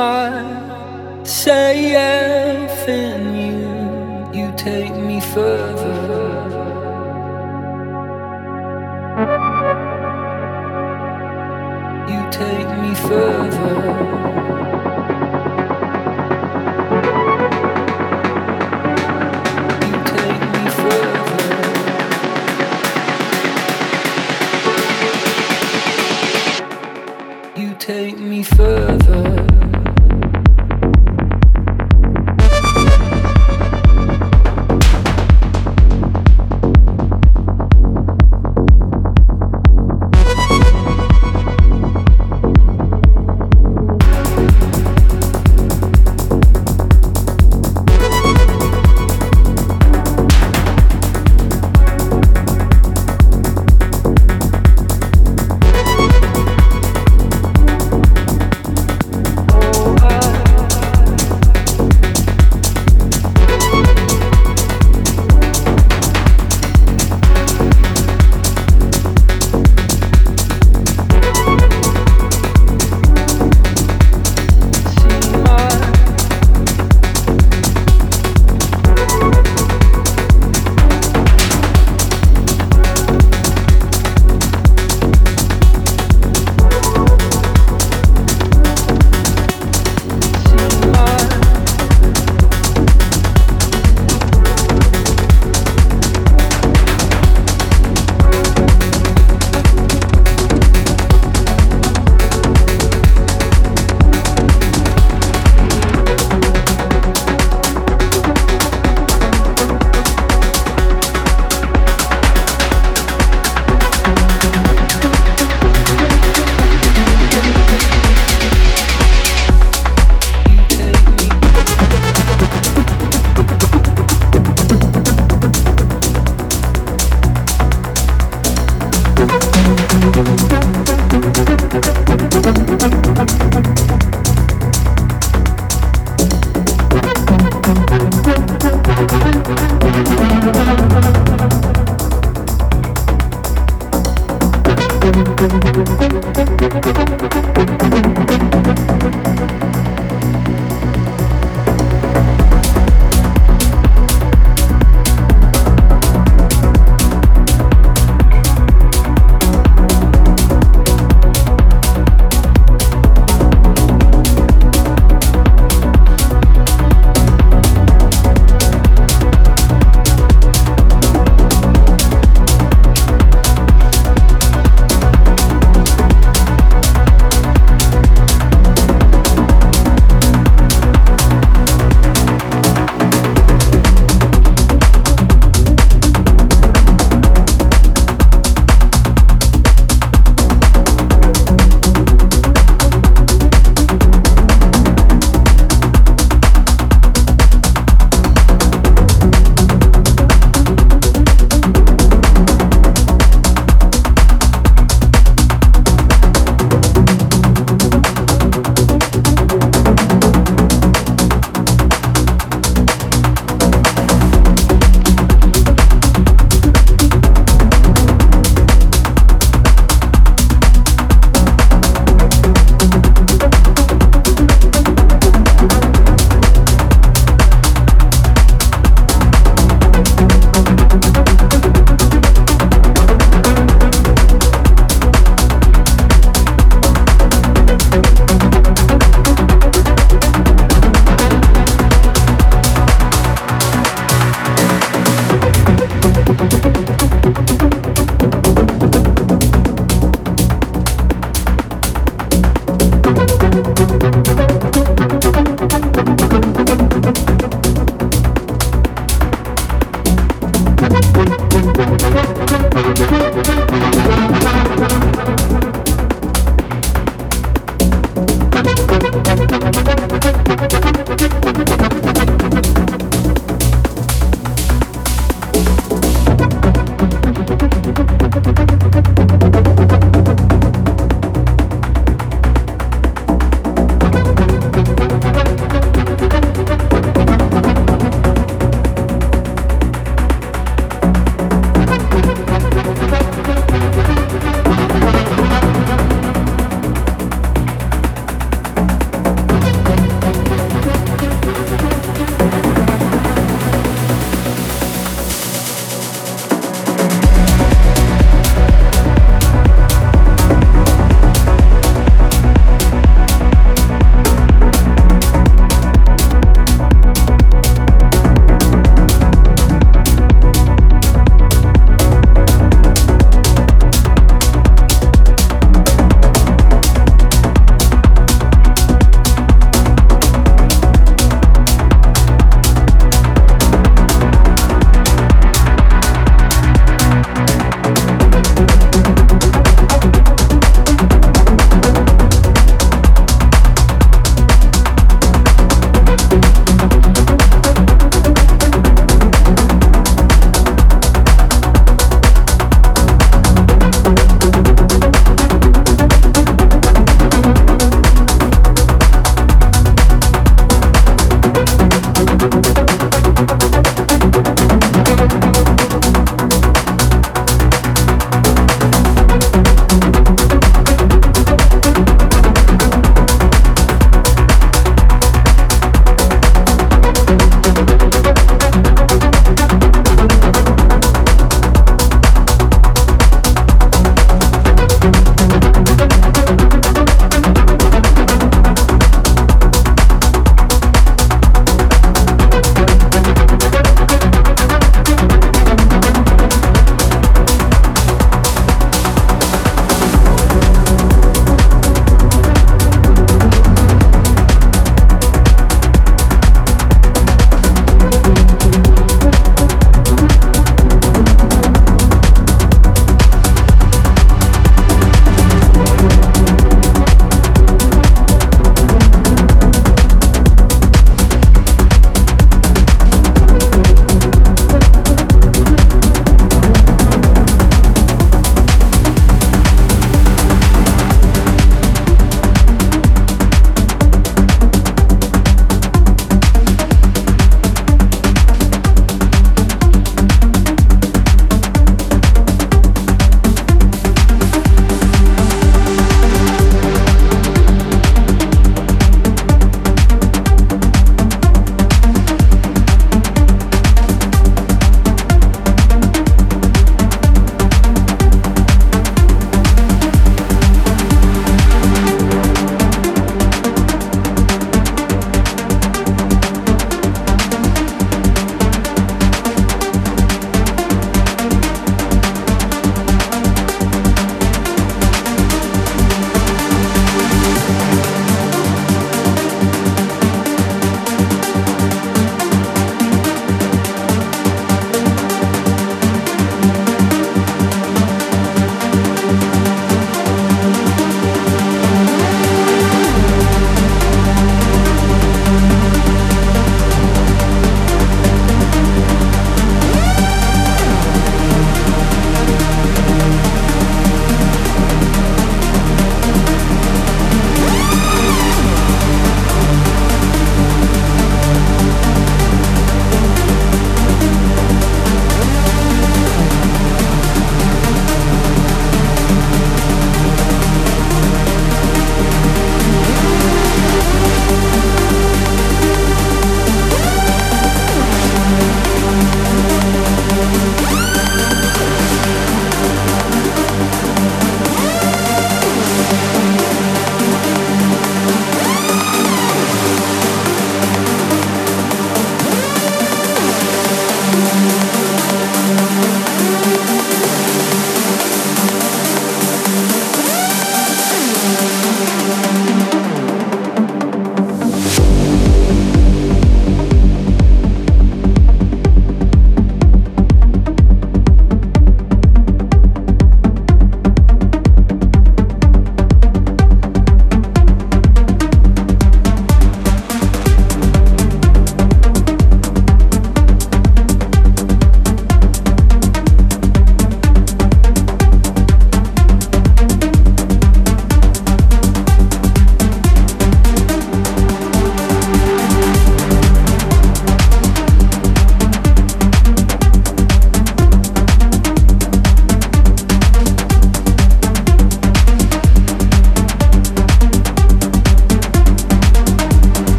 myself in you. You take me further. You take me further. Take me further.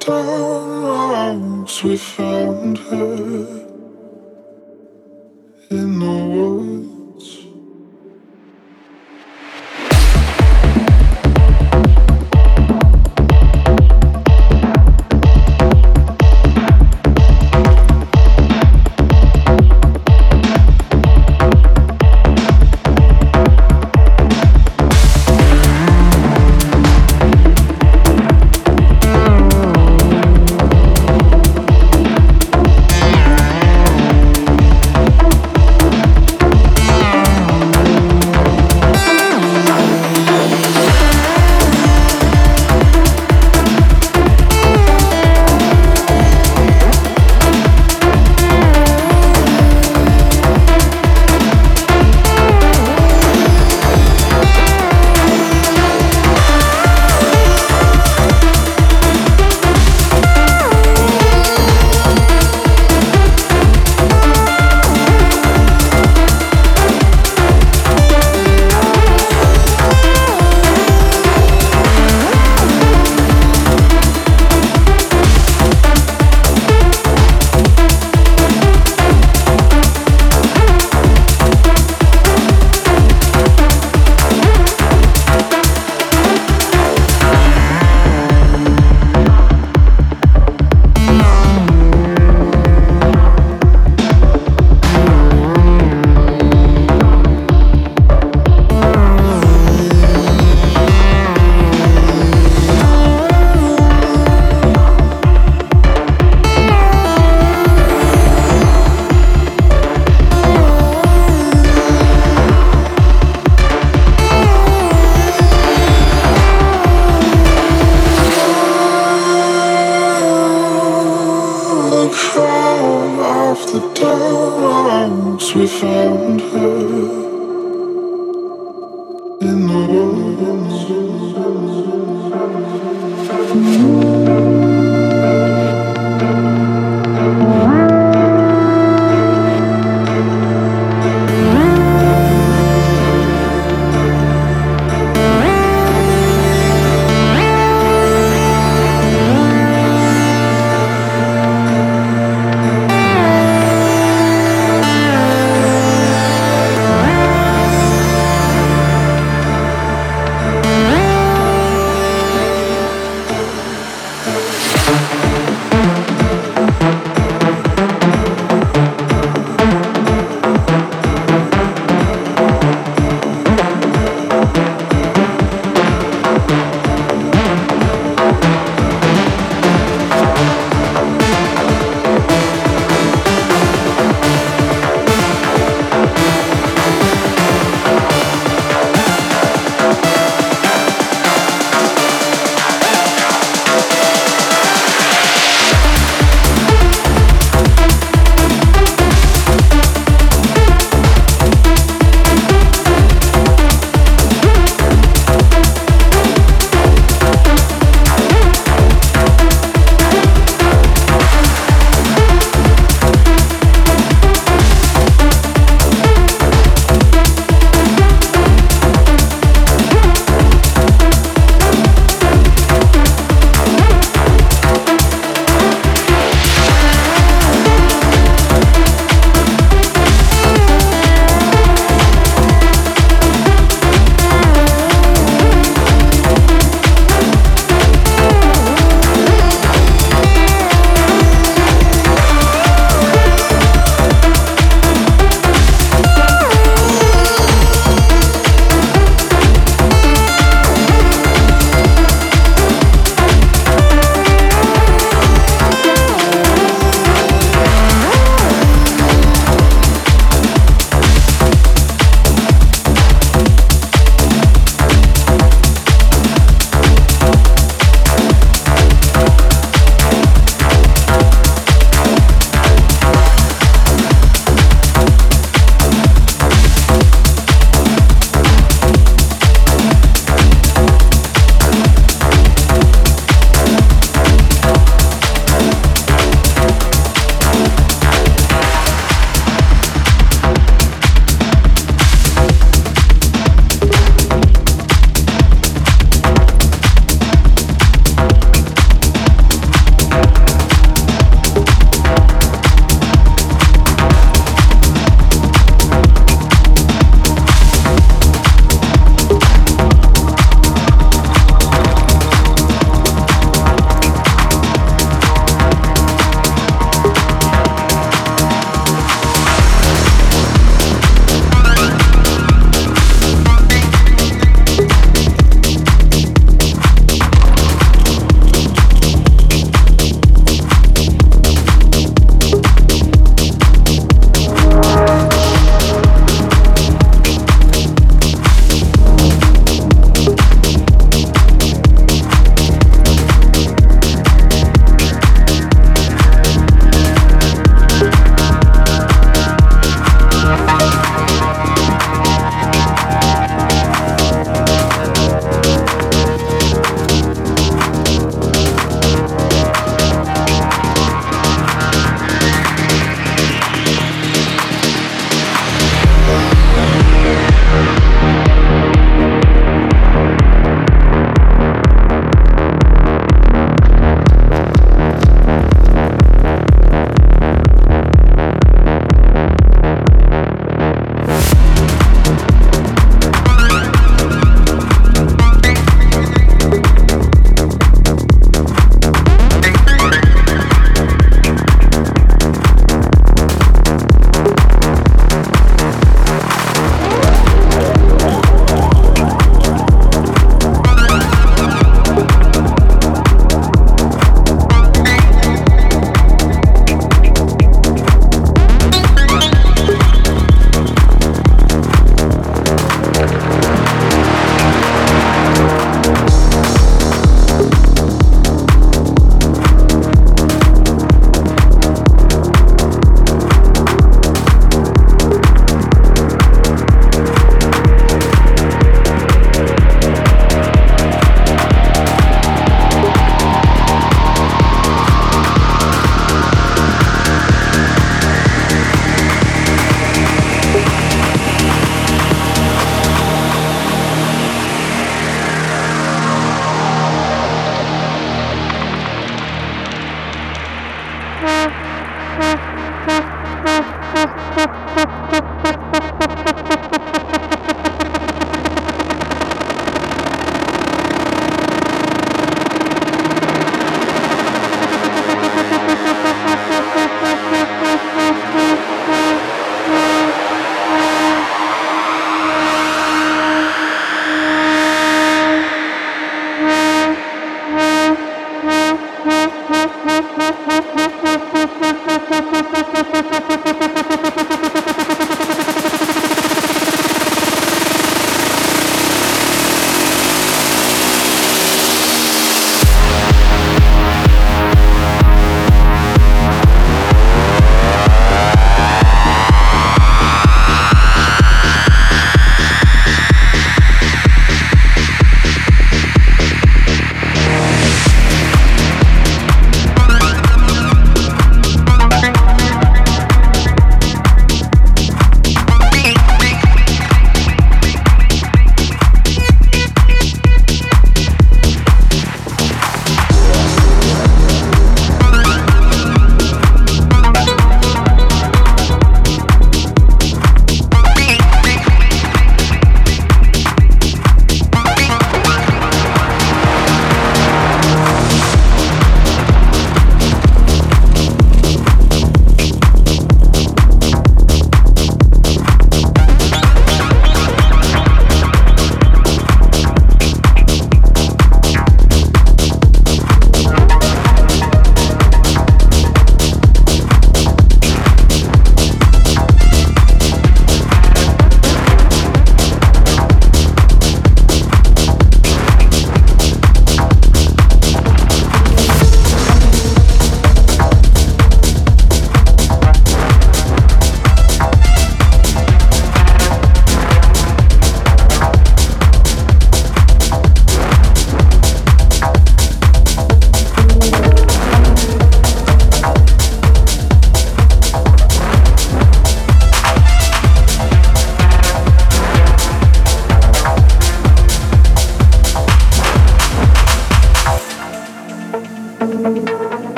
dogs, we found her in the woods.